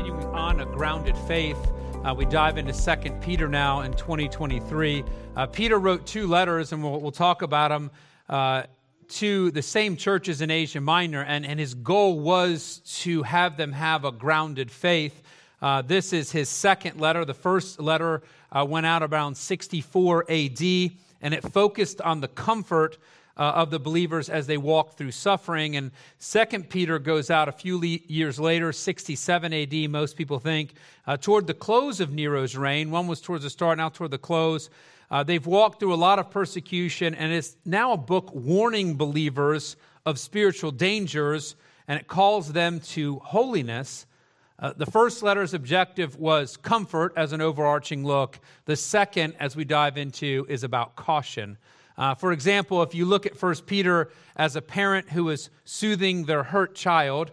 Continuing on a grounded faith, we dive into 2 Peter now in 2023. Peter wrote two letters, and we'll talk about them, to the same churches in Asia Minor, and his goal was to have them have a grounded faith. This is his second letter. The first letter went out around 64 AD, and it focused on the comfort of the believers as they walk through suffering. And 2 Peter goes out a few years later, 67 AD, most people think, toward the close of Nero's reign. One was towards the start, now toward the close. They've walked through a lot of persecution, and it's now a book warning believers of spiritual dangers, and it calls them to holiness. The first letter's objective was comfort as an overarching look. The second, as we dive into, is about caution. For example, if you look at 1 Peter as a parent who is soothing their hurt child,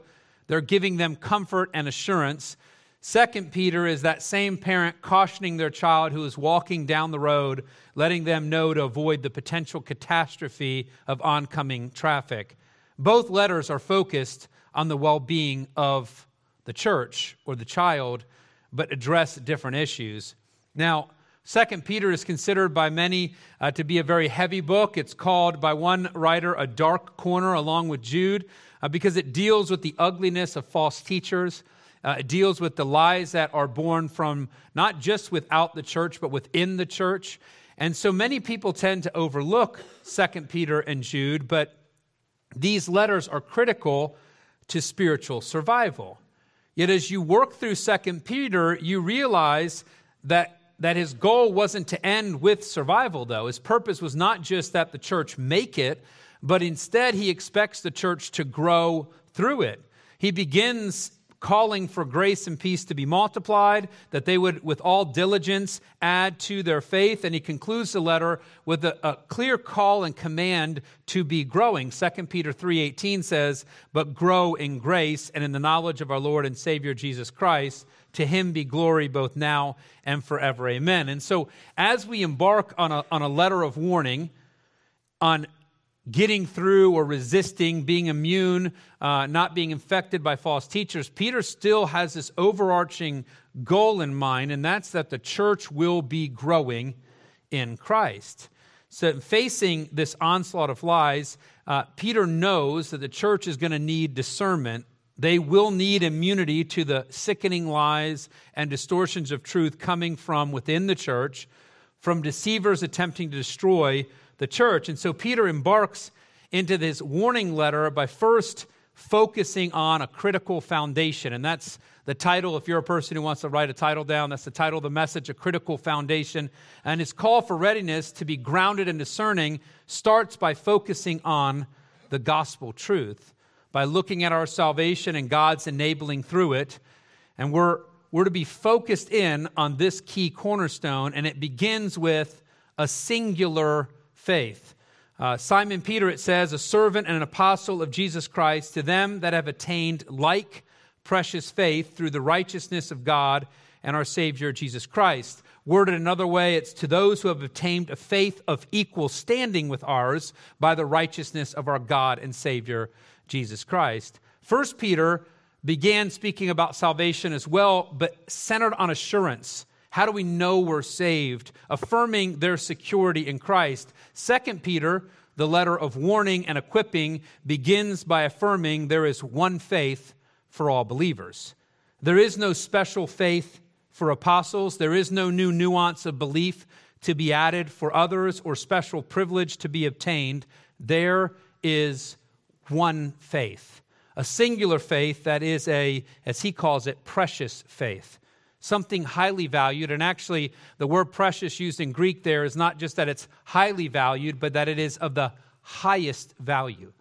they're giving them comfort and assurance. 2 Peter is that same parent cautioning their child who is walking down the road, letting them know to avoid the potential catastrophe of oncoming traffic. Both letters are focused on the well-being of the church or the child, but address different issues. Now, 2 Peter is considered by many to be a very heavy book. It's called by one writer a dark corner along with Jude because it deals with the ugliness of false teachers. It deals with the lies that are born from not just without the church, but within the church. And so many people tend to overlook 2 Peter and Jude, but these letters are critical to spiritual survival. Yet as you work through 2 Peter, you realize that his goal wasn't to end with survival, though. His purpose was not just that the church make it, but instead he expects the church to grow through it. He begins calling for grace and peace to be multiplied, that they would, with all diligence, add to their faith. And he concludes the letter with a clear call and command to be growing. 2 Peter 3:18 says, "But grow in grace and in the knowledge of our Lord and Savior Jesus Christ. To him be glory both now and forever. Amen." And so as we embark on a letter of warning on getting through or resisting, being immune, not being infected by false teachers, Peter still has this overarching goal in mind, and that's that the church will be growing in Christ. So facing this onslaught of lies, Peter knows that the church is going to need discernment. They will need immunity to the sickening lies and distortions of truth coming from within the church, from deceivers attempting to destroy the church. And so Peter embarks into this warning letter by first focusing on a critical foundation. And that's the title, if you're a person who wants to write a title down, that's the title of the message, A Critical Foundation. And his call for readiness to be grounded and discerning starts by focusing on the gospel truth, by looking at our salvation and God's enabling through it. And we're to be focused in on this key cornerstone, and it begins with a singular faith. Simon Peter, it says, a servant and an apostle of Jesus Christ, to them that have attained like precious faith through the righteousness of God and our Savior Jesus Christ. Worded another way, it's to those who have obtained a faith of equal standing with ours by the righteousness of our God and Savior Jesus Christ. 1 Peter began speaking about salvation as well, but centered on assurance. How do we know we're saved? Affirming their security in Christ. 2 Peter, the letter of warning and equipping, begins by affirming there is one faith for all believers. There is no special faith for apostles. There is no new nuance of belief to be added for others or special privilege to be obtained. There is one faith, a singular faith that is a, as he calls it, precious faith. Something highly valued, and actually the word precious used in Greek there is not just that it's highly valued, but that it is of the highest value.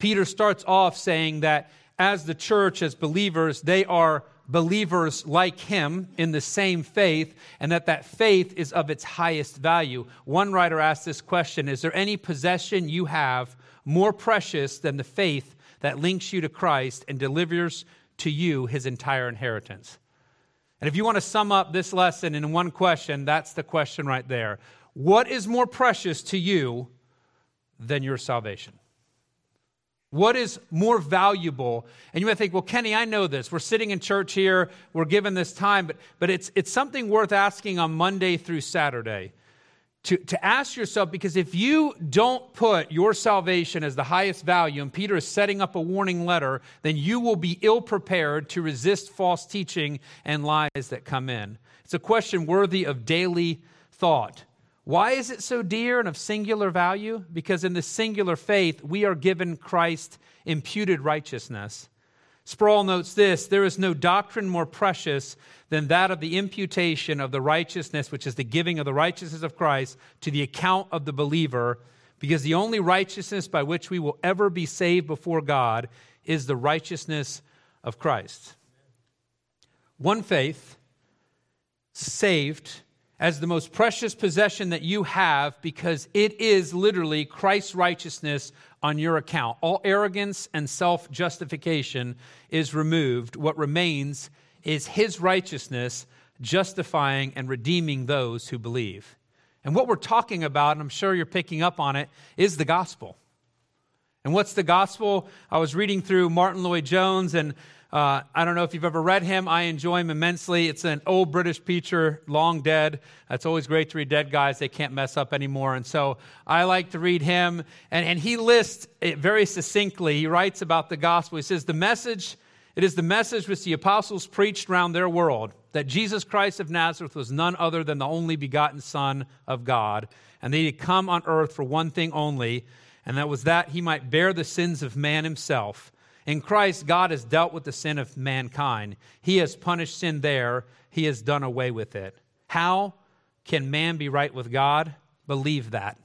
Peter starts off saying that as the church, as believers, they are believers like him in the same faith, and that faith is of its highest value. One writer asked this question, is there any possession you have more precious than the faith that links you to Christ and delivers to you his entire inheritance? And if you want to sum up this lesson in one question, that's the question right there. What is more precious to you than your salvation? What is more valuable? And you might think, well, Kenny, I know this. We're sitting in church here. We're given this time. But it's something worth asking on Monday through Saturday to ask yourself, because if you don't put your salvation as the highest value, and Peter is setting up a warning letter, then you will be ill-prepared to resist false teaching and lies that come in. It's a question worthy of daily thought. Why is it so dear and of singular value? Because in the singular faith, we are given Christ's imputed righteousness. Sproul notes this: there is no doctrine more precious than that of the imputation of the righteousness, which is the giving of the righteousness of Christ to the account of the believer, because the only righteousness by which we will ever be saved before God is the righteousness of Christ. One faith, saved as the most precious possession that you have, because it is literally Christ's righteousness on your account. All arrogance and self-justification is removed. What remains is his righteousness justifying and redeeming those who believe. And what we're talking about, and I'm sure you're picking up on it, is the gospel. And what's the gospel? I was reading through Martin Lloyd-Jones, and I don't know if you've ever read him. I enjoy him immensely. It's an old British preacher, long dead. It's always great to read dead guys. They can't mess up anymore. And so I like to read him. And he lists it very succinctly. He writes about the gospel. He says, it is the message which the apostles preached round their world, that Jesus Christ of Nazareth was none other than the only begotten Son of God, and that he had come on earth for one thing only, and that was that he might bear the sins of man himself. In Christ, God has dealt with the sin of mankind. He has punished sin there. He has done away with it. How can man be right with God? Believe that.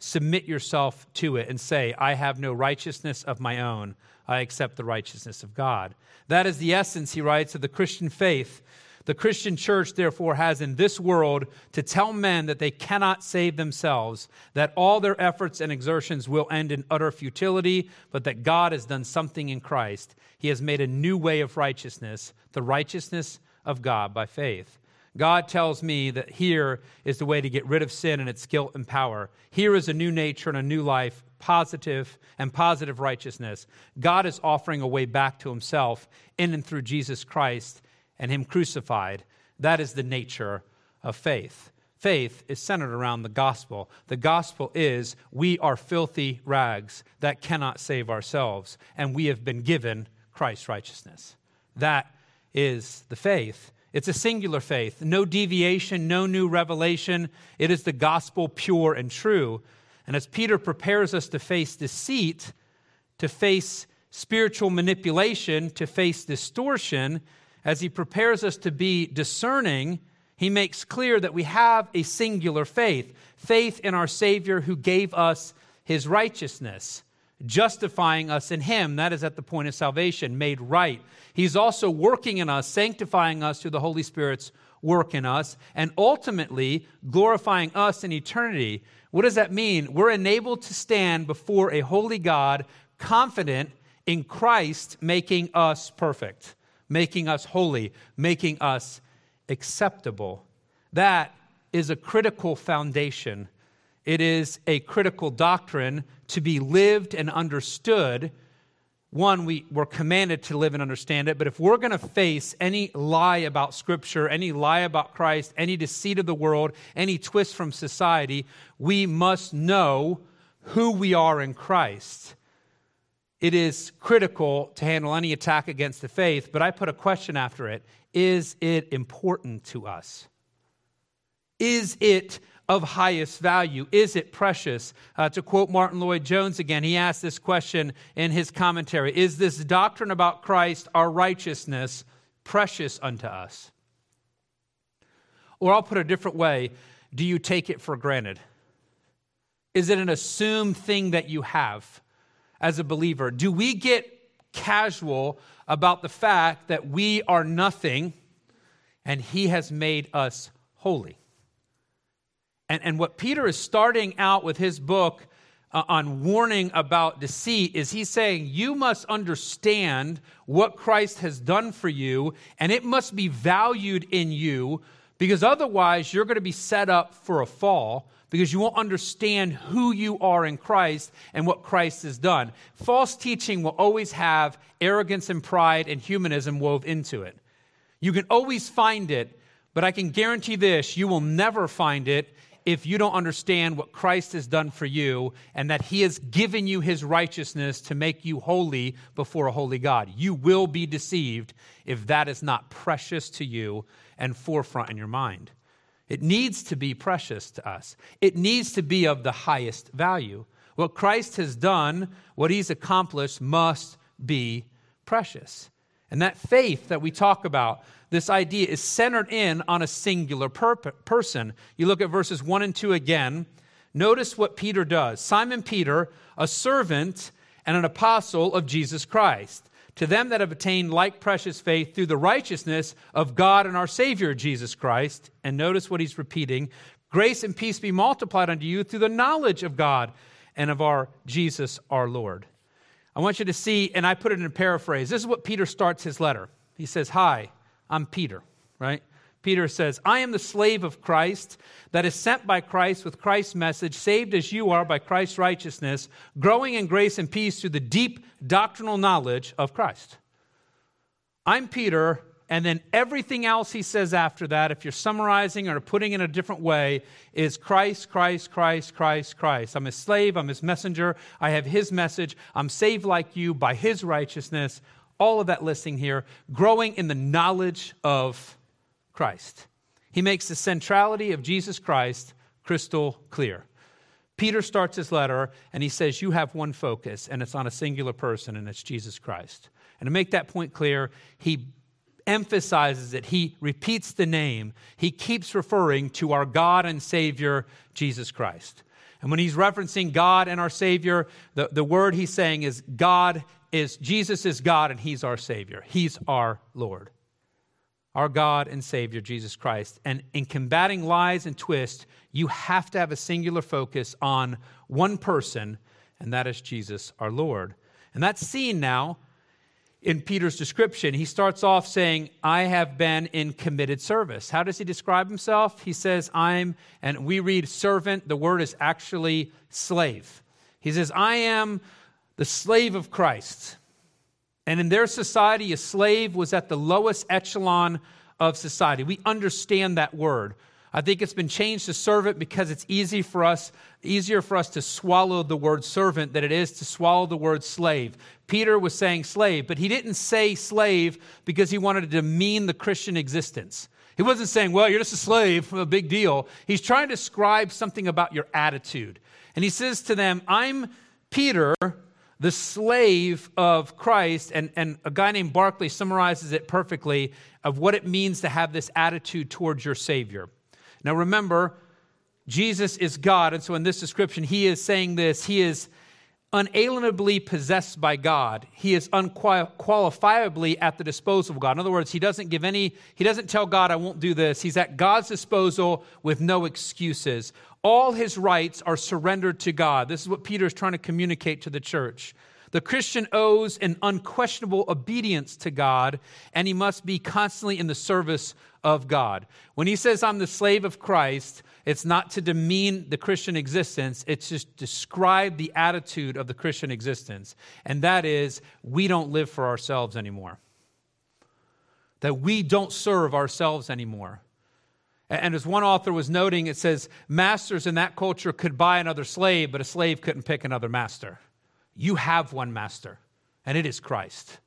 Submit yourself to it and say, I have no righteousness of my own. I accept the righteousness of God. That is the essence, he writes, of the Christian faith. The Christian church, therefore, has in this world to tell men that they cannot save themselves, that all their efforts and exertions will end in utter futility, but that God has done something in Christ. He has made a new way of righteousness, the righteousness of God by faith. God tells me that here is the way to get rid of sin and its guilt and power. Here is a new nature and a new life, positive righteousness. God is offering a way back to himself in and through Jesus Christ and him crucified. That is the nature of faith. Faith is centered around the gospel. The gospel is we are filthy rags that cannot save ourselves, and we have been given Christ's righteousness. That is the faith. It's a singular faith. No deviation, no new revelation. It is the gospel pure and true. And as Peter prepares us to face deceit, to face spiritual manipulation, to face distortion, as he prepares us to be discerning, he makes clear that we have a singular faith, faith in our Savior who gave us his righteousness, justifying us in him. That is at the point of salvation, made right. He's also working in us, sanctifying us through the Holy Spirit's work in us, and ultimately glorifying us in eternity. What does that mean? We're enabled to stand before a holy God, confident in Christ making us perfect, making us holy, making us acceptable. That is a critical foundation. It is a critical doctrine to be lived and understood. One, we're commanded to live and understand it, but if we're going to face any lie about Scripture, any lie about Christ, any deceit of the world, any twist from society, we must know who we are in Christ. It is critical to handle any attack against the faith, but I put a question after it. Is it important to us? Is it of highest value? Is it precious? To quote Martin Lloyd-Jones again, he asked this question in his commentary. Is this doctrine about Christ, our righteousness, precious unto us? Or I'll put it a different way. Do you take it for granted? Is it an assumed thing that you have? As a believer, do we get casual about the fact that we are nothing and he has made us holy? And what Peter is starting out with his book on warning about deceit is he's saying you must understand what Christ has done for you, and it must be valued in you Because otherwise, you're going to be set up for a fall because you won't understand who you are in Christ and what Christ has done. False teaching will always have arrogance and pride and humanism wove into it. You can always find it, but I can guarantee this, you will never find it if you don't understand what Christ has done for you and that he has given you his righteousness to make you holy before a holy God. You will be deceived if that is not precious to you and forefront in your mind. It needs to be precious to us. It needs to be of the highest value. What Christ has done, what he's accomplished must be precious. And that faith that we talk about, this idea is centered in on a singular person. You look at verses 1 and 2 again. Notice what Peter does. Simon Peter, a servant and an apostle of Jesus Christ, to them that have attained like precious faith through the righteousness of God and our Savior, Jesus Christ. And notice what he's repeating. Grace and peace be multiplied unto you through the knowledge of God and of our Jesus, our Lord. I want you to see, and I put it in a paraphrase. This is what Peter starts his letter. He says, hi, I'm Peter, right? Peter says, I am the slave of Christ that is sent by Christ with Christ's message, saved as you are by Christ's righteousness, growing in grace and peace through the deep doctrinal knowledge of Christ. I'm Peter, and then everything else he says after that, if you're summarizing or putting in a different way, is Christ, Christ, Christ, Christ, Christ. I'm his slave, I'm his messenger, I have his message, I'm saved like you by his righteousness. All of that listing here, growing in the knowledge of Christ. He makes the centrality of Jesus Christ crystal clear. Peter starts his letter and he says, you have one focus and it's on a singular person and it's Jesus Christ. And to make that point clear, he emphasizes it. He repeats the name. He keeps referring to our God and Savior, Jesus Christ. And when he's referencing God and our Savior, the word he's saying is God is, Jesus is God and he's our Savior. He's our Lord. Our God and Savior, Jesus Christ. And in combating lies and twists, you have to have a singular focus on one person, and that is Jesus, our Lord. And that's seen now in Peter's description. He starts off saying, I have been in committed service. How does he describe himself? He says, and we read servant. The word is actually slave. He says, I am the slave of Christ. And in their society, a slave was at the lowest echelon of society. We understand that word. I think it's been changed to servant because it's easier for us to swallow the word servant than it is to swallow the word slave. Peter was saying slave, but he didn't say slave because he wanted to demean the Christian existence. He wasn't saying, well, you're just a slave, a big deal. He's trying to describe something about your attitude. And he says to them, I'm Peter, the slave of Christ, and a guy named Barclay summarizes it perfectly of what it means to have this attitude towards your Savior. Now remember, Jesus is God, and so in this description, he is saying this, he is unalienably possessed by God. He is unqualifiably at the disposal of God. In other words, he doesn't tell God, I won't do this. He's at God's disposal with no excuses. All his rights are surrendered to God. This is what Peter is trying to communicate to the church. The Christian owes an unquestionable obedience to God, and he must be constantly in the service of God. When he says, I'm the slave of Christ, it's not to demean the Christian existence, it's just describe the attitude of the Christian existence. And that is, we don't live for ourselves anymore. That we don't serve ourselves anymore. And as one author was noting, it says, masters in that culture could buy another slave, but a slave couldn't pick another master. You have one master, and it is Christ.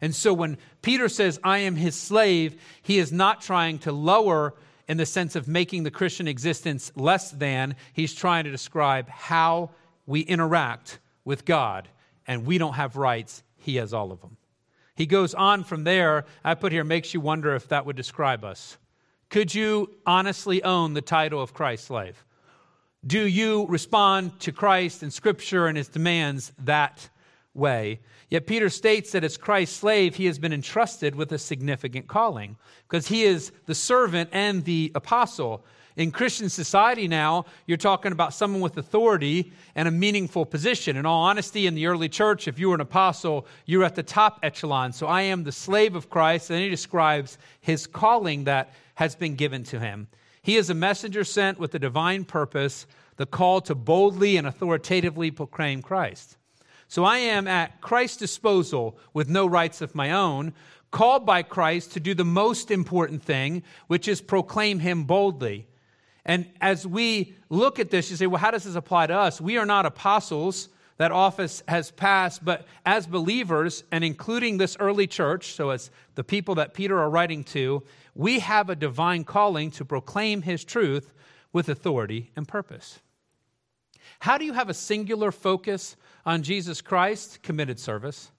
And so when Peter says, I am his slave, he is not trying to lower in the sense of making the Christian existence less than. He's trying to describe how we interact with God, and we don't have rights. He has all of them. He goes on from there. I put here, makes you wonder if that would describe us. Could you honestly own the title of Christ's slave? Do you respond to Christ and Scripture and his demands that way? Yet Peter states that as Christ's slave, he has been entrusted with a significant calling because he is the servant and the apostle. In Christian society now, you're talking about someone with authority and a meaningful position. In all honesty, in the early church, if you were an apostle, you're at the top echelon. So I am the slave of Christ. And then he describes his calling that has been given to him. He is a messenger sent with the divine purpose, the call to boldly and authoritatively proclaim Christ. So I am at Christ's disposal with no rights of my own, called by Christ to do the most important thing, which is proclaim him boldly. And as we look at this, you say, well, how does this apply to us? We are not apostles. That office has passed, but as believers, and including this early church, so as the people that Peter are writing to, we have a divine calling to proclaim his truth with authority and purpose. How do you have a singular focus on Jesus Christ? Committed service,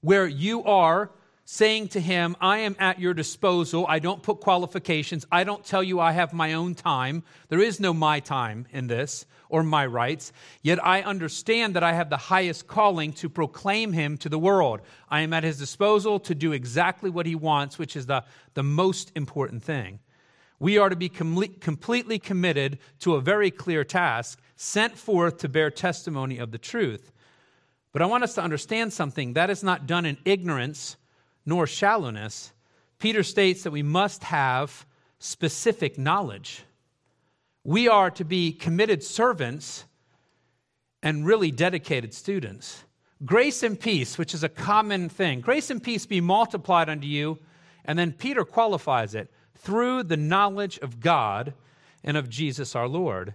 where you are saying to him, I am at your disposal. I don't put qualifications. I don't tell you I have my own time. There is no my time in this or my rights. Yet I understand that I have the highest calling to proclaim him to the world. I am at his disposal to do exactly what he wants, which is the most important thing. We are to be completely committed to a very clear task, sent forth to bear testimony of the truth. But I want us to understand something. That is not done in ignorance nor shallowness. Peter states that we must have specific knowledge. We are to be committed servants and really dedicated students. Grace and peace, which is a common thing. Grace and peace be multiplied unto you. And then Peter qualifies it through the knowledge of God and of Jesus our Lord.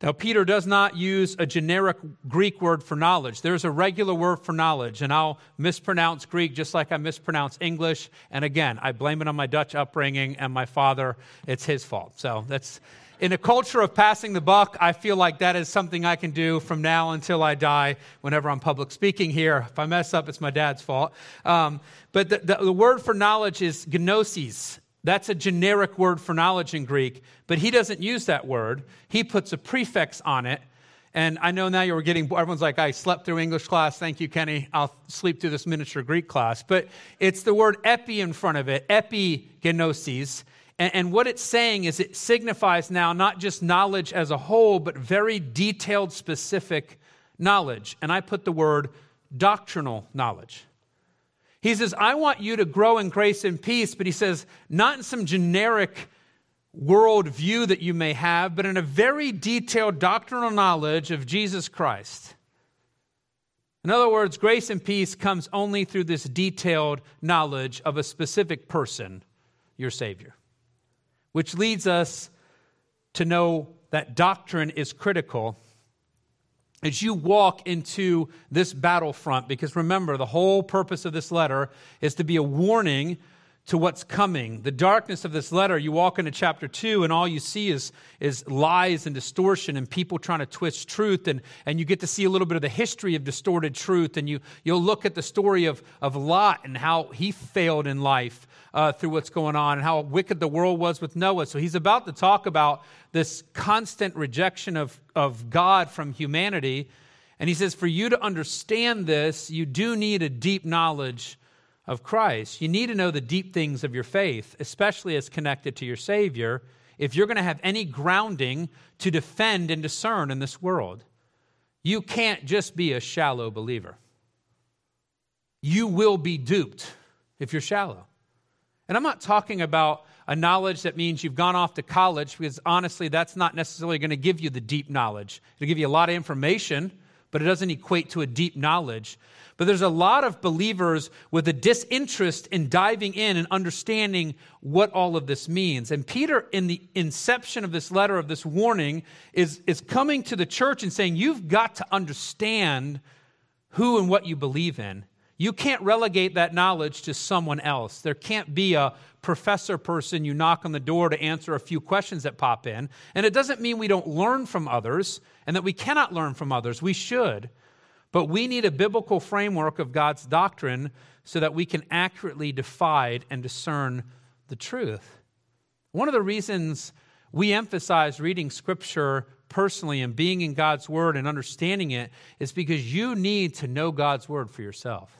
Now, Peter does not use a generic Greek word for knowledge. There's a regular word for knowledge, and I'll mispronounce Greek just like I mispronounce English. And again, I blame it on my Dutch upbringing and my father. It's his fault. So that's in a culture of passing the buck, I feel like that is something I can do from now until I die whenever I'm public speaking here. If I mess up, it's my dad's fault. But the word for knowledge is gnosis. That's a generic word for knowledge in Greek, but he doesn't use that word. He puts a prefix on it. And I know now you're getting, everyone's like, I slept through English class. Thank you, Kenny. I'll sleep through this miniature Greek class. But it's the word epi in front of it, epigenosis. And what it's saying is it signifies now not just knowledge as a whole, but very detailed, specific knowledge. And I put the word doctrinal knowledge. He says, I want you to grow in grace and peace, but he says, not in some generic worldview that you may have, but in a very detailed doctrinal knowledge of Jesus Christ. In other words, grace and peace comes only through this detailed knowledge of a specific person, your Savior, which leads us to know that doctrine is critical as you walk into this battlefront, because remember, the whole purpose of this letter is to be a warning to what's coming. The darkness of this letter, you walk into chapter 2 and all you see is lies and distortion and people trying to twist truth, and you get to see a little bit of the history of distorted truth, and you'll look at the story of Lot and how he failed in life through what's going on and how wicked the world was with Noah. So he's about to talk about this constant rejection of God from humanity. And he says, for you to understand this, you do need a deep knowledge of Christ. You need to know the deep things of your faith, especially as connected to your Savior, if you're going to have any grounding to defend and discern in this world. You can't just be a shallow believer. You will be duped if you're shallow. And I'm not talking about a knowledge that means you've gone off to college, because honestly, that's not necessarily going to give you the deep knowledge. It'll give you a lot of information, but it doesn't equate to a deep knowledge. But there's a lot of believers with a disinterest in diving in and understanding what all of this means. And Peter, in the inception of this letter, of this warning, is coming to the church and saying, you've got to understand who and what you believe in. You can't relegate that knowledge to someone else. There can't be a professor person you knock on the door to answer a few questions that pop in. And it doesn't mean we don't learn from others and that we cannot learn from others. We should. But we need a biblical framework of God's doctrine so that we can accurately divide and discern the truth. One of the reasons we emphasize reading Scripture personally and being in God's Word and understanding it is because you need to know God's Word for yourself.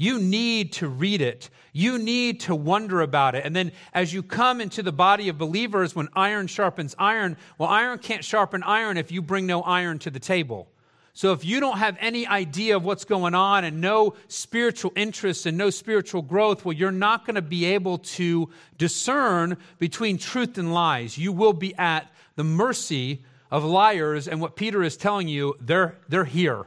You need to read it. You need to wonder about it. And then as you come into the body of believers, when iron sharpens iron, well, iron can't sharpen iron if you bring no iron to the table. So if you don't have any idea of what's going on and no spiritual interest and no spiritual growth, well, you're not going to be able to discern between truth and lies. You will be at the mercy of liars. And what Peter is telling you, they're here.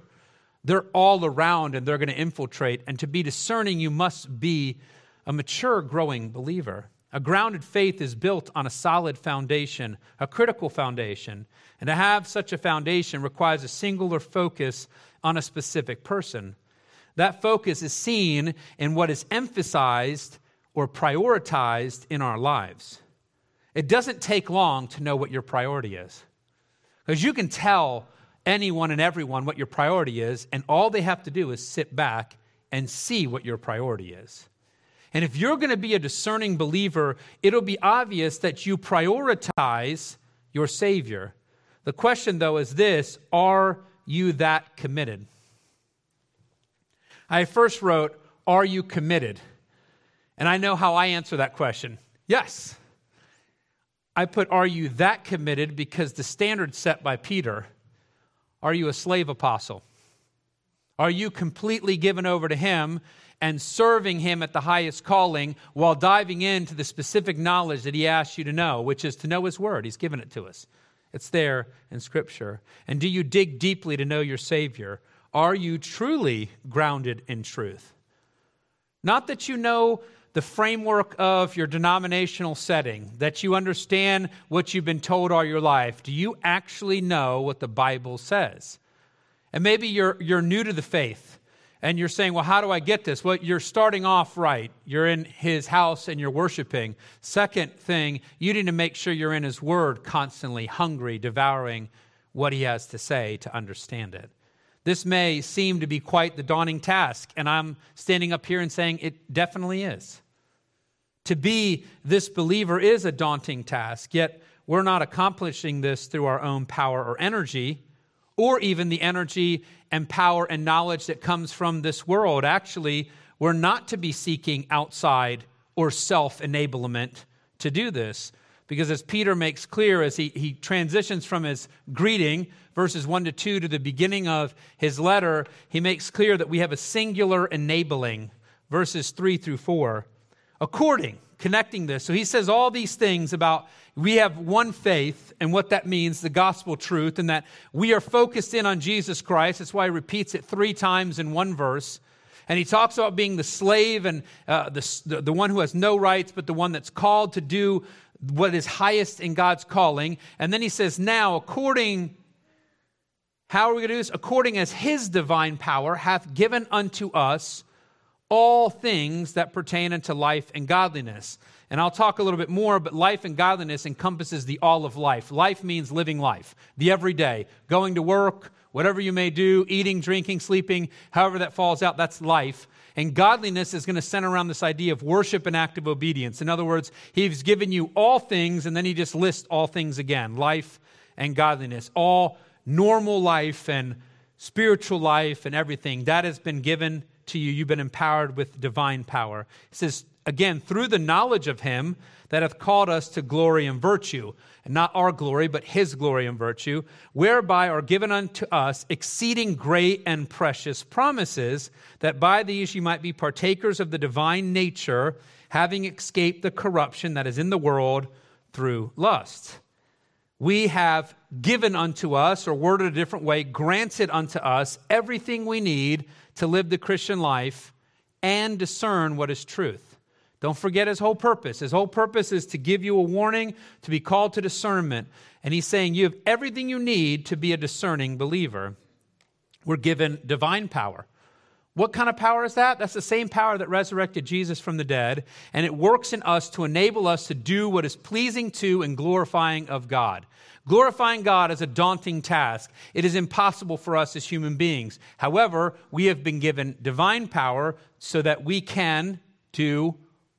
They're all around and they're going to infiltrate. And to be discerning, you must be a mature, growing believer. A grounded faith is built on a solid foundation, a critical foundation. And to have such a foundation requires a singular focus on a specific person. That focus is seen in what is emphasized or prioritized in our lives. It doesn't take long to know what your priority is. Because you can tell anyone and everyone what your priority is, and all they have to do is sit back and see what your priority is. And if you're going to be a discerning believer, it'll be obvious that you prioritize your Savior. The question, though, is this: are you that committed? I first wrote, are you committed? And I know how I answer that question. Yes. I put, are you that committed? Because the standard set by Peter, are you a slave apostle? Are you completely given over to him and serving him at the highest calling while diving into the specific knowledge that he asks you to know, which is to know his word? He's given it to us. It's there in Scripture. And do you dig deeply to know your Savior? Are you truly grounded in truth? Not that you know the framework of your denominational setting, that you understand what you've been told all your life. Do you actually know what the Bible says? And maybe you're new to the faith, and you're saying, well, how do I get this? Well, you're starting off right. You're in his house and you're worshiping. Second thing, you need to make sure you're in his word constantly, hungry, devouring what he has to say to understand it. This may seem to be quite the daunting task, and I'm standing up here and saying it definitely is. To be this believer is a daunting task, yet we're not accomplishing this through our own power or energy, or even the energy and power and knowledge that comes from this world. Actually, we're not to be seeking outside or self-enablement to do this, because as Peter makes clear, as he transitions from his greeting, verses 1 to 2, to the beginning of his letter, he makes clear that we have a singular enabling, verses 3 through 4. According, connecting this. So he says all these things about we have one faith and what that means, the gospel truth, and that we are focused in on Jesus Christ. That's why he repeats it 3 times in one verse. And he talks about being the slave and the one who has no rights, but the one that's called to do what is highest in God's calling. And then he says, now, according, how are we going to do this? According as his divine power hath given unto us all things that pertain unto life and godliness. And I'll talk a little bit more, but life and godliness encompasses the all of life. Life means living life, the everyday, going to work, whatever you may do, eating, drinking, sleeping, however that falls out, that's life. And godliness is going to center around this idea of worship and active obedience. In other words, he's given you all things, and then he just lists all things again, life and godliness, all normal life and spiritual life and everything. That has been given to you. You've been empowered with divine power. It says, again, through the knowledge of him that hath called us to glory and virtue, and not our glory, but his glory and virtue, whereby are given unto us exceeding great and precious promises, that by these you might be partakers of the divine nature, having escaped the corruption that is in the world through lust. We have given unto us, or worded a different way, granted unto us everything we need to live the Christian life and discern what is truth. Don't forget his whole purpose. His whole purpose is to give you a warning, to be called to discernment. And he's saying you have everything you need to be a discerning believer. We're given divine power. What kind of power is that? That's the same power that resurrected Jesus from the dead, and it works in us to enable us to do what is pleasing to and glorifying of God. Glorifying God is a daunting task. It is impossible for us as human beings. However, we have been given divine power so that we can do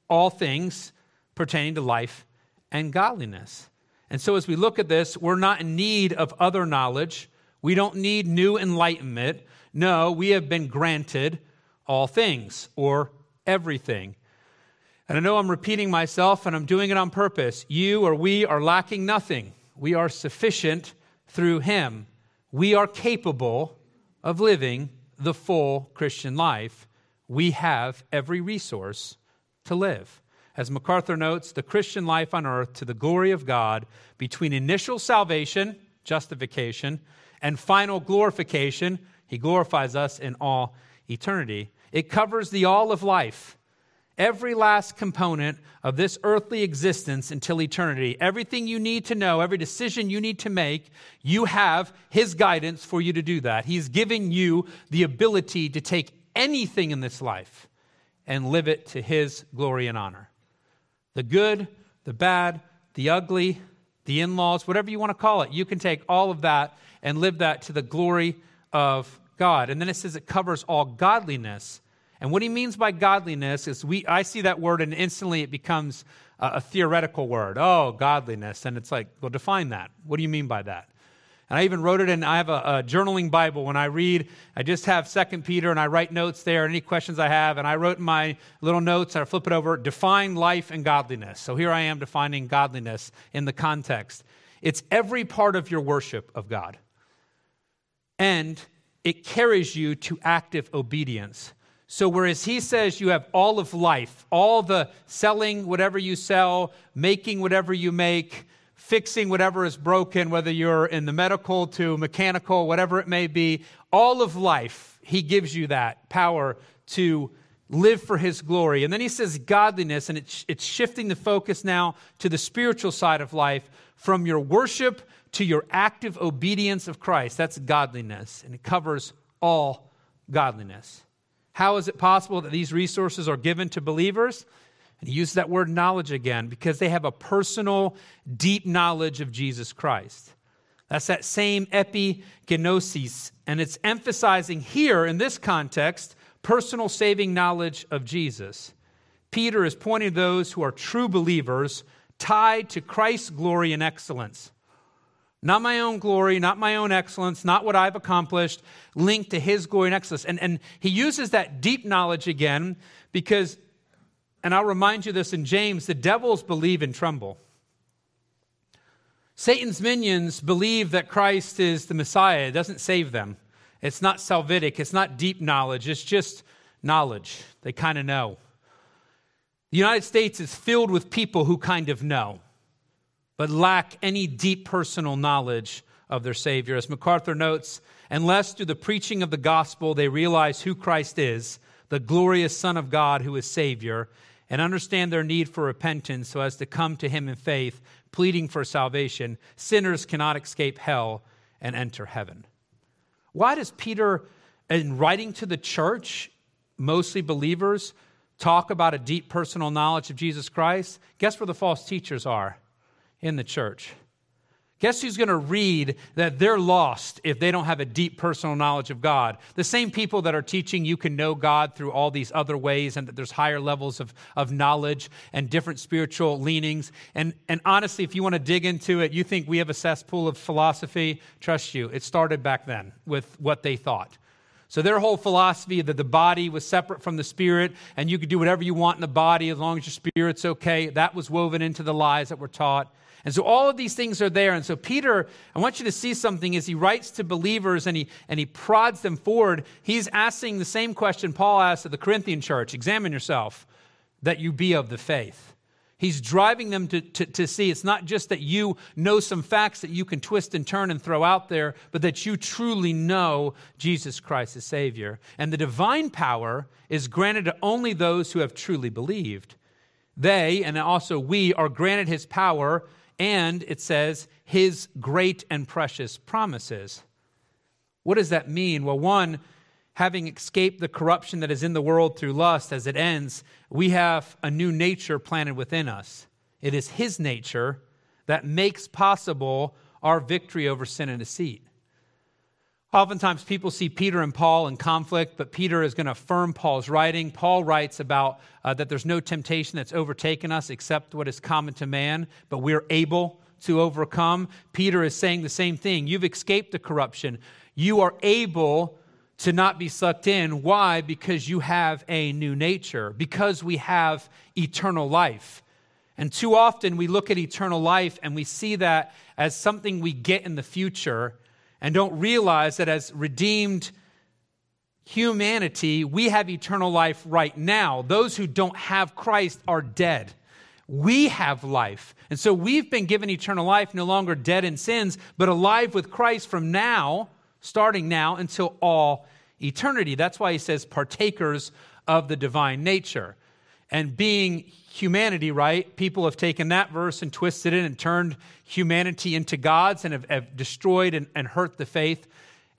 all things pertaining to life and godliness. And so as we look at this, we're not in need of other knowledge. We don't need new enlightenment. No, we have been granted all things, or everything. And I know I'm repeating myself, and I'm doing it on purpose. You or we are lacking nothing. We are sufficient through him. We are capable of living the full Christian life, we have every resource to live. As MacArthur notes, the Christian life on earth to the glory of God between initial salvation, justification, and final glorification, he glorifies us in all eternity. It covers the all of life, every last component of this earthly existence until eternity. Everything you need to know, every decision you need to make, you have his guidance for you to do that. He's given you the ability to take anything in this life and live it to his glory and honor. The good, the bad, the ugly, the in-laws, whatever you want to call it, you can take all of that and live that to the glory of God. And then it says it covers all godliness. And what he means by godliness is I see that word and instantly it becomes a theoretical word. Oh, godliness. And it's like, well, define that. What do you mean by that? And I even wrote it in, I have a journaling Bible. When I read, I just have 2 Peter and I write notes there, any questions I have. And I wrote in my little notes, I flip it over, define life and godliness. So here I am defining godliness in the context. It's every part of your worship of God. And it carries you to active obedience. So whereas he says you have all of life, all the selling whatever you sell, making whatever you make, fixing whatever is broken, whether you're in the medical to mechanical, whatever it may be, all of life, he gives you that power to live for his glory. And then he says godliness, and it's shifting the focus now to the spiritual side of life, from your worship to your active obedience of Christ. That's godliness, and it covers all godliness. How is it possible that these resources are given to believers? And he uses that word knowledge again, because they have a personal, deep knowledge of Jesus Christ. That's that same epigenosis. And it's emphasizing here in this context, personal saving knowledge of Jesus. Peter is pointing to those who are true believers tied to Christ's glory and excellence. Not my own glory, not my own excellence, not what I've accomplished, linked to his glory and excellence. And he uses that deep knowledge again because, and I'll remind you this in James, the devils believe and tremble. Satan's minions believe that Christ is the Messiah. It doesn't save them. It's not salvific. It's not deep knowledge. It's just knowledge. They kind of know. The United States is filled with people who kind of know, but lack any deep personal knowledge of their Savior. As MacArthur notes, unless through the preaching of the gospel they realize who Christ is, the glorious Son of God who is Savior, and understand their need for repentance so as to come to him in faith, pleading for salvation, sinners cannot escape hell and enter heaven. Why does Peter, in writing to the church, mostly believers, talk about a deep personal knowledge of Jesus Christ? Guess where the false teachers are in the church? Guess who's going to read that they're lost if they don't have a deep personal knowledge of God? The same people that are teaching you can know God through all these other ways and that there's higher levels of knowledge and different spiritual leanings. And honestly, if you want to dig into it, you think we have a cesspool of philosophy, trust you, it started back then with what they thought. So their whole philosophy that the body was separate from the spirit and you could do whatever you want in the body as long as your spirit's okay, that was woven into the lies that were taught. And so all of these things are there. And so Peter, I want you to see something as he writes to believers and he prods them forward. He's asking the same question Paul asked of the Corinthian church, examine yourself, that you be of the faith. He's driving them to see it's not just that you know some facts that you can twist and turn and throw out there, but that you truly know Jesus Christ as Savior. And the divine power is granted to only those who have truly believed. They, and also we, are granted his power and, it says, his great and precious promises. What does that mean? Well, one, having escaped the corruption that is in the world through lust as it ends, we have a new nature planted within us. It is his nature that makes possible our victory over sin and deceit. Oftentimes people see Peter and Paul in conflict, but Peter is going to affirm Paul's writing. Paul writes about that there's no temptation that's overtaken us except what is common to man, but we're able to overcome. Peter is saying the same thing. You've escaped the corruption. You are able to not be sucked in. Why? Because you have a new nature, because we have eternal life. And too often we look at eternal life and we see that as something we get in the future and don't realize that as redeemed humanity, we have eternal life right now. Those who don't have Christ are dead. We have life. And so we've been given eternal life, no longer dead in sins, but alive with Christ from now, starting now, until all eternity. That's why he says partakers of the divine nature. And being humanity, right? People have taken that verse and twisted it and turned humanity into gods and have destroyed and hurt the faith.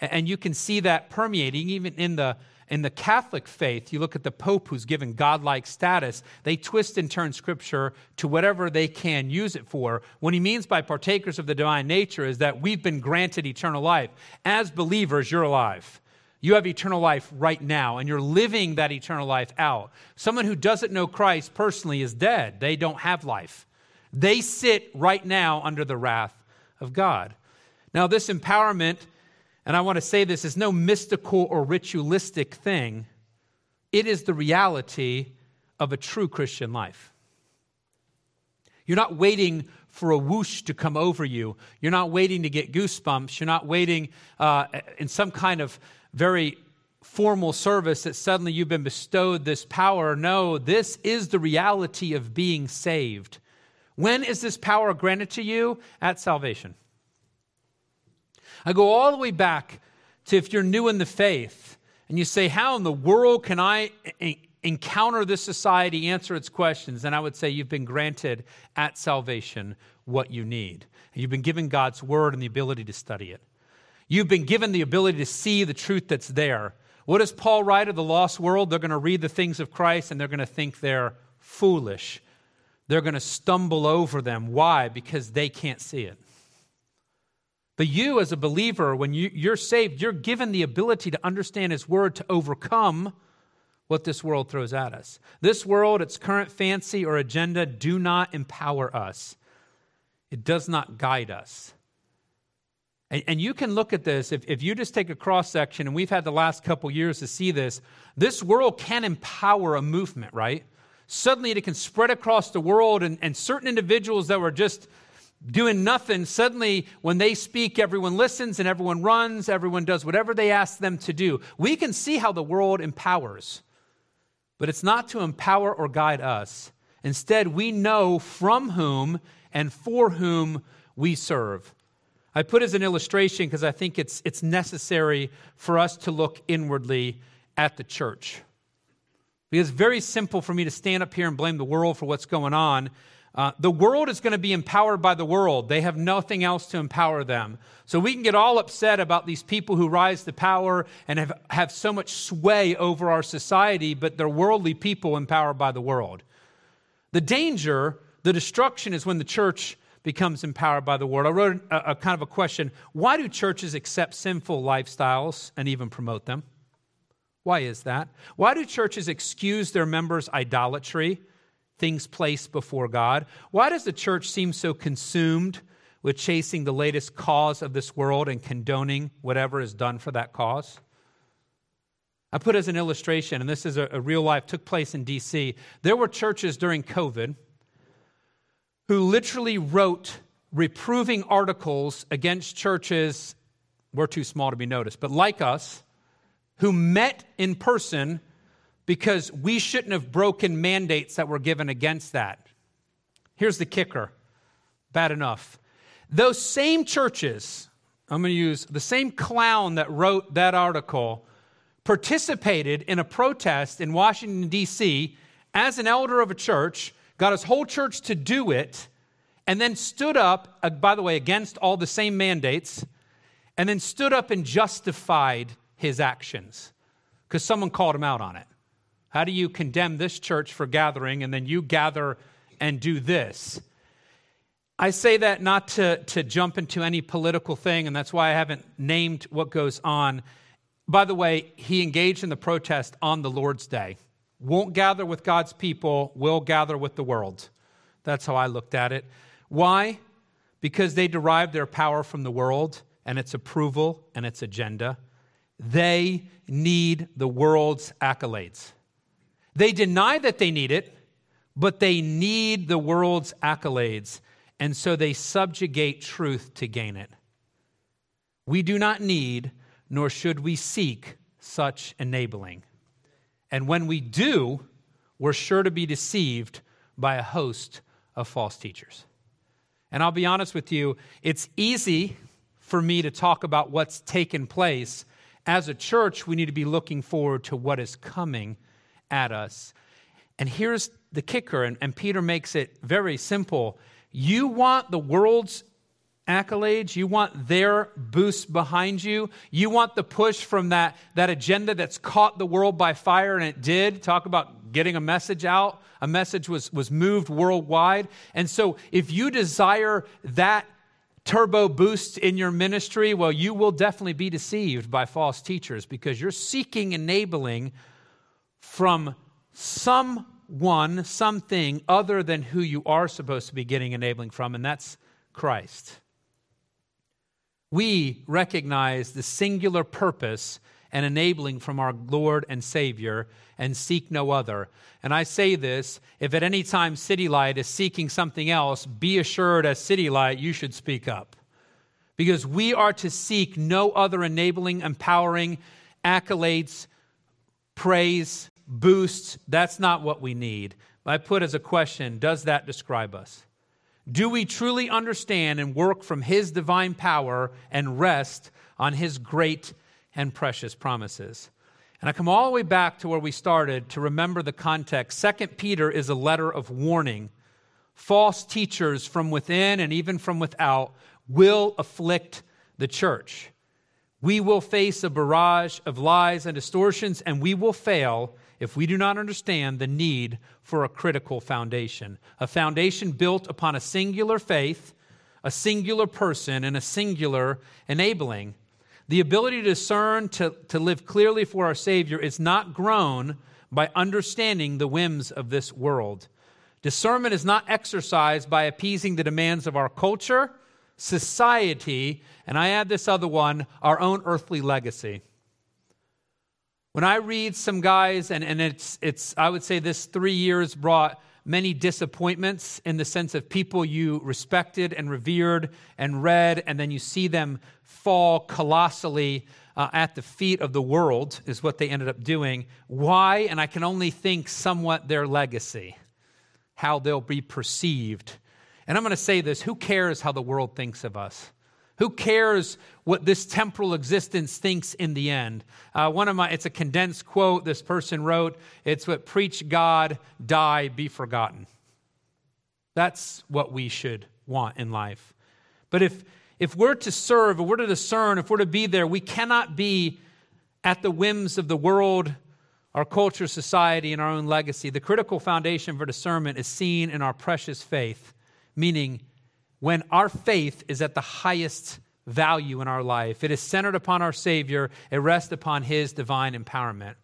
And you can see that permeating even in the Catholic faith. You look at the Pope who's given godlike status. They twist and turn Scripture to whatever they can use it for. What he means by partakers of the divine nature is that we've been granted eternal life. As believers, you're alive. You have eternal life right now, and you're living that eternal life out. Someone who doesn't know Christ personally is dead. They don't have life. They sit right now under the wrath of God. Now, this empowerment, and I want to say this, is no mystical or ritualistic thing. It is the reality of a true Christian life. You're not waiting for a whoosh to come over you. You're not waiting to get goosebumps. You're not waiting in some kind of very formal service that suddenly you've been bestowed this power. No, this is the reality of being saved. When is this power granted to you? At salvation. I go all the way back to if you're new in the faith and you say, how in the world can I encounter this society, answer its questions? And I would say you've been granted at salvation what you need. You've been given God's word and the ability to study it. You've been given the ability to see the truth that's there. What does Paul write of the lost world? They're going to read the things of Christ and they're going to think they're foolish. They're going to stumble over them. Why? Because they can't see it. But you as a believer, when you're saved, you're given the ability to understand His Word to overcome what this world throws at us. This world, its current fancy or agenda, do not empower us. It does not guide us. And you can look at this, if you just take a cross-section, and we've had the last couple years to see this, this world can empower a movement, right? Suddenly it can spread across the world, and certain individuals that were just doing nothing, suddenly when they speak, everyone listens and everyone runs, everyone does whatever they ask them to do. We can see how the world empowers, but it's not to empower or guide us. Instead, we know from whom and for whom we serve. I put as an illustration because I think it's necessary for us to look inwardly at the church. Because it's very simple for me to stand up here and blame the world for what's going on. The world is going to be empowered by the world. They have nothing else to empower them. So we can get all upset about these people who rise to power and have so much sway over our society, but they're worldly people empowered by the world. The danger, the destruction is when the church becomes empowered by the world. I wrote a kind of a question. Why do churches accept sinful lifestyles and even promote them? Why is that? Why do churches excuse their members' idolatry? Things placed before God. Why does the church seem so consumed with chasing the latest cause of this world and condoning whatever is done for that cause? I put as an illustration, and this is a real life, took place in D.C. There were churches during COVID who literally wrote reproving articles against churches, we're too small to be noticed, but like us, who met in person because we shouldn't have broken mandates that were given against that. Here's the kicker, bad enough. Those same churches, I'm going to use the same clown that wrote that article, participated in a protest in Washington, D.C. as an elder of a church, got his whole church to do it, and then stood up, by the way, against all the same mandates, and then stood up and justified his actions because someone called him out on it. How do you condemn this church for gathering and then you gather and do this? I say that not to jump into any political thing, and that's why I haven't named what goes on. By the way, he engaged in the protest on the Lord's Day. Won't gather with God's people, will gather with the world. That's how I looked at it. Why? Because they derive their power from the world and its approval and its agenda. They need the world's accolades. They deny that they need it, but they need the world's accolades, and so they subjugate truth to gain it. We do not need, nor should we seek, such enabling. And when we do, we're sure to be deceived by a host of false teachers. And I'll be honest with you, it's easy for me to talk about what's taken place. As a church, we need to be looking forward to what is coming at us. And here's the kicker, and Peter makes it very simple. You want the world's accolades, you want their boost behind you, you want the push from that agenda that's caught the world by fire, and it did. Talk about getting a message out. A message was moved worldwide. And so if you desire that turbo boost in your ministry, well, you will definitely be deceived by false teachers because you're seeking enabling from someone, something other than who you are supposed to be getting enabling from, and that's Christ. We recognize the singular purpose and enabling from our Lord and Savior and seek no other. And I say this, if at any time City Light is seeking something else, be assured as City Light, you should speak up. Because we are to seek no other enabling, empowering, accolades, praise, boosts. That's not what we need. I put as a question, does that describe us? Do we truly understand and work from His divine power and rest on His great and precious promises? And I come all the way back to where we started to remember the context. 2 Peter is a letter of warning. False teachers from within and even from without will afflict the church. We will face a barrage of lies and distortions, and we will fail if we do not understand the need for a critical foundation, a foundation built upon a singular faith, a singular person, and a singular enabling. The ability to discern, to live clearly for our Savior is not grown by understanding the whims of this world. Discernment is not exercised by appeasing the demands of our culture, society, and I add this other one, our own earthly legacy. When I read some guys, and it's I would say this 3 years brought many disappointments in the sense of people you respected and revered and read, and then you see them fall colossally at the feet of the world is what they ended up doing. Why? And I can only think somewhat their legacy, how they'll be perceived. And I'm going to say this, who cares how the world thinks of us? Who cares what this temporal existence thinks in the end? It's a condensed quote this person wrote. It's what preach God, die, be forgotten. That's what we should want in life. But if we're to serve, if we're to discern, if we're to be there, we cannot be at the whims of the world, our culture, society, and our own legacy. The critical foundation for discernment is seen in our precious faith, meaning when our faith is at the highest value in our life, it is centered upon our Savior, it rests upon His divine empowerment.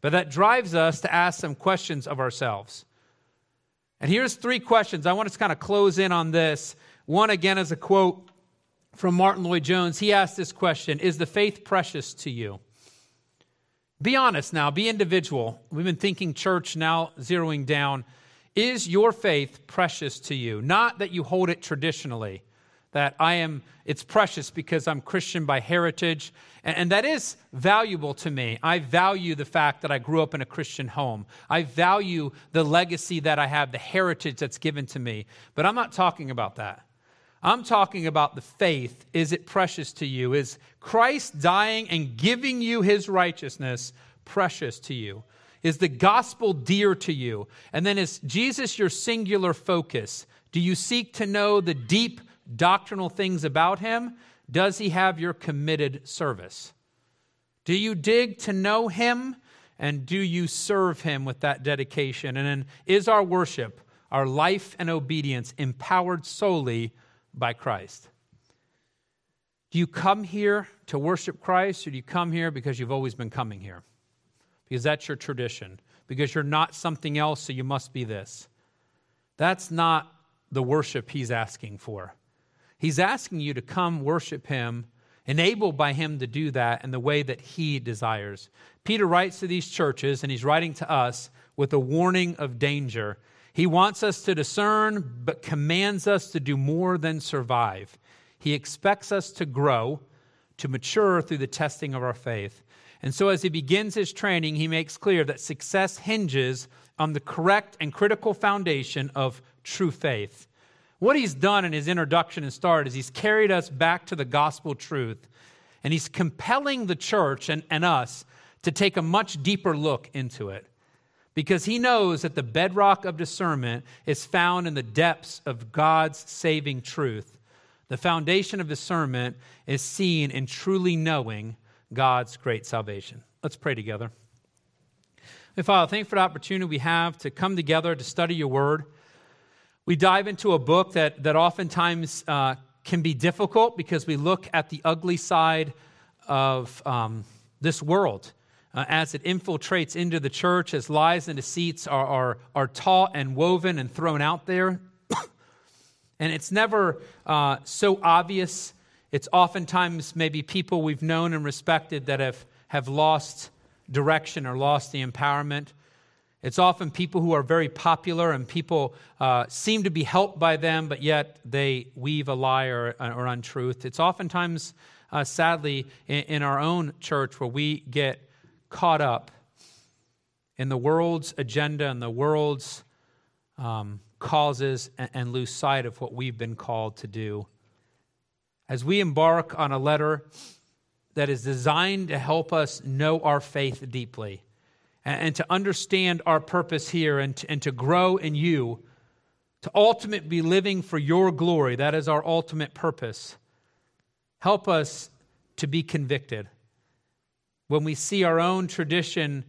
But that drives us to ask some questions of ourselves. And here's three questions. I want to kind of close in on this. One, again, is a quote from Martin Lloyd-Jones. He asked this question, is the faith precious to you? Be honest now, be individual. We've been thinking church, now zeroing down. Is your faith precious to you? Not that you hold it traditionally, that it's precious because I'm Christian by heritage, and that is valuable to me. I value the fact that I grew up in a Christian home. I value the legacy that I have, the heritage that's given to me, but I'm not talking about that. I'm talking about the faith. Is it precious to you? Is Christ dying and giving you His righteousness precious to you? Is the gospel dear to you? And then is Jesus your singular focus? Do you seek to know the deep doctrinal things about Him? Does He have your committed service? Do you dig to know Him? And do you serve Him with that dedication? And then is our worship, our life and obedience empowered solely by Christ? Do you come here to worship Christ, or do you come here because you've always been coming here? Because that's your tradition, because you're not something else, so you must be this. That's not the worship He's asking for. He's asking you to come worship Him, enabled by Him to do that in the way that He desires. Peter writes to these churches, and he's writing to us with a warning of danger. He wants us to discern, but commands us to do more than survive. He expects us to grow, to mature through the testing of our faith. And so as he begins his training, he makes clear that success hinges on the correct and critical foundation of true faith. What he's done in his introduction and start is he's carried us back to the gospel truth, and he's compelling the church and us to take a much deeper look into it, because he knows that the bedrock of discernment is found in the depths of God's saving truth. The foundation of discernment is seen in truly knowing God's great salvation. Let's pray together. Father, thank you for the opportunity we have to come together to study your word. We dive into a book that oftentimes can be difficult because we look at the ugly side of this world as it infiltrates into the church, as lies and deceits are taught and woven and thrown out there. And it's never so obvious. It's oftentimes maybe people we've known and respected that have lost direction or lost the empowerment. It's often people who are very popular and people seem to be helped by them, but yet they weave a lie or untruth. It's oftentimes, sadly, in our own church where we get caught up in the world's agenda and the world's causes and lose sight of what we've been called to do. As we embark on a letter that is designed to help us know our faith deeply and to understand our purpose here and to grow in you, to ultimately be living for your glory. That is our ultimate purpose. Help us to be convicted when we see our own tradition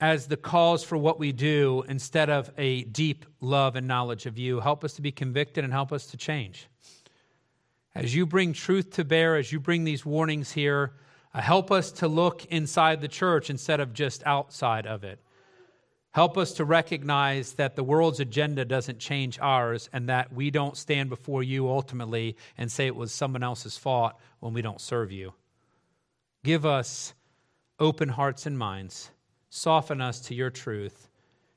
as the cause for what we do instead of a deep love and knowledge of you. Help us to be convicted and help us to change. As you bring truth to bear, as you bring these warnings here, help us to look inside the church instead of just outside of it. Help us to recognize that the world's agenda doesn't change ours and that we don't stand before you ultimately and say it was someone else's fault when we don't serve you. Give us open hearts and minds. Soften us to your truth.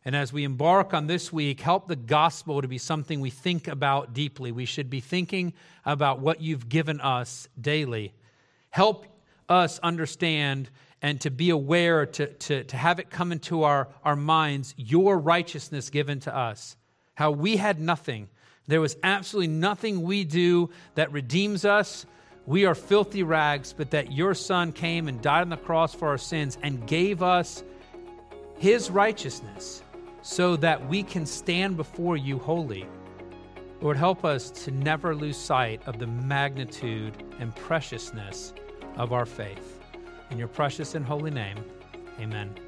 And as we embark on this week, help the gospel to be something we think about deeply. We should be thinking about what you've given us daily. Help us understand and to be aware, to have it come into our minds, your righteousness given to us, how we had nothing. There was absolutely nothing we do that redeems us. We are filthy rags, but that your Son came and died on the cross for our sins and gave us his righteousness, so that we can stand before you holy. Lord, help us to never lose sight of the magnitude and preciousness of our faith. In your precious and holy name, amen.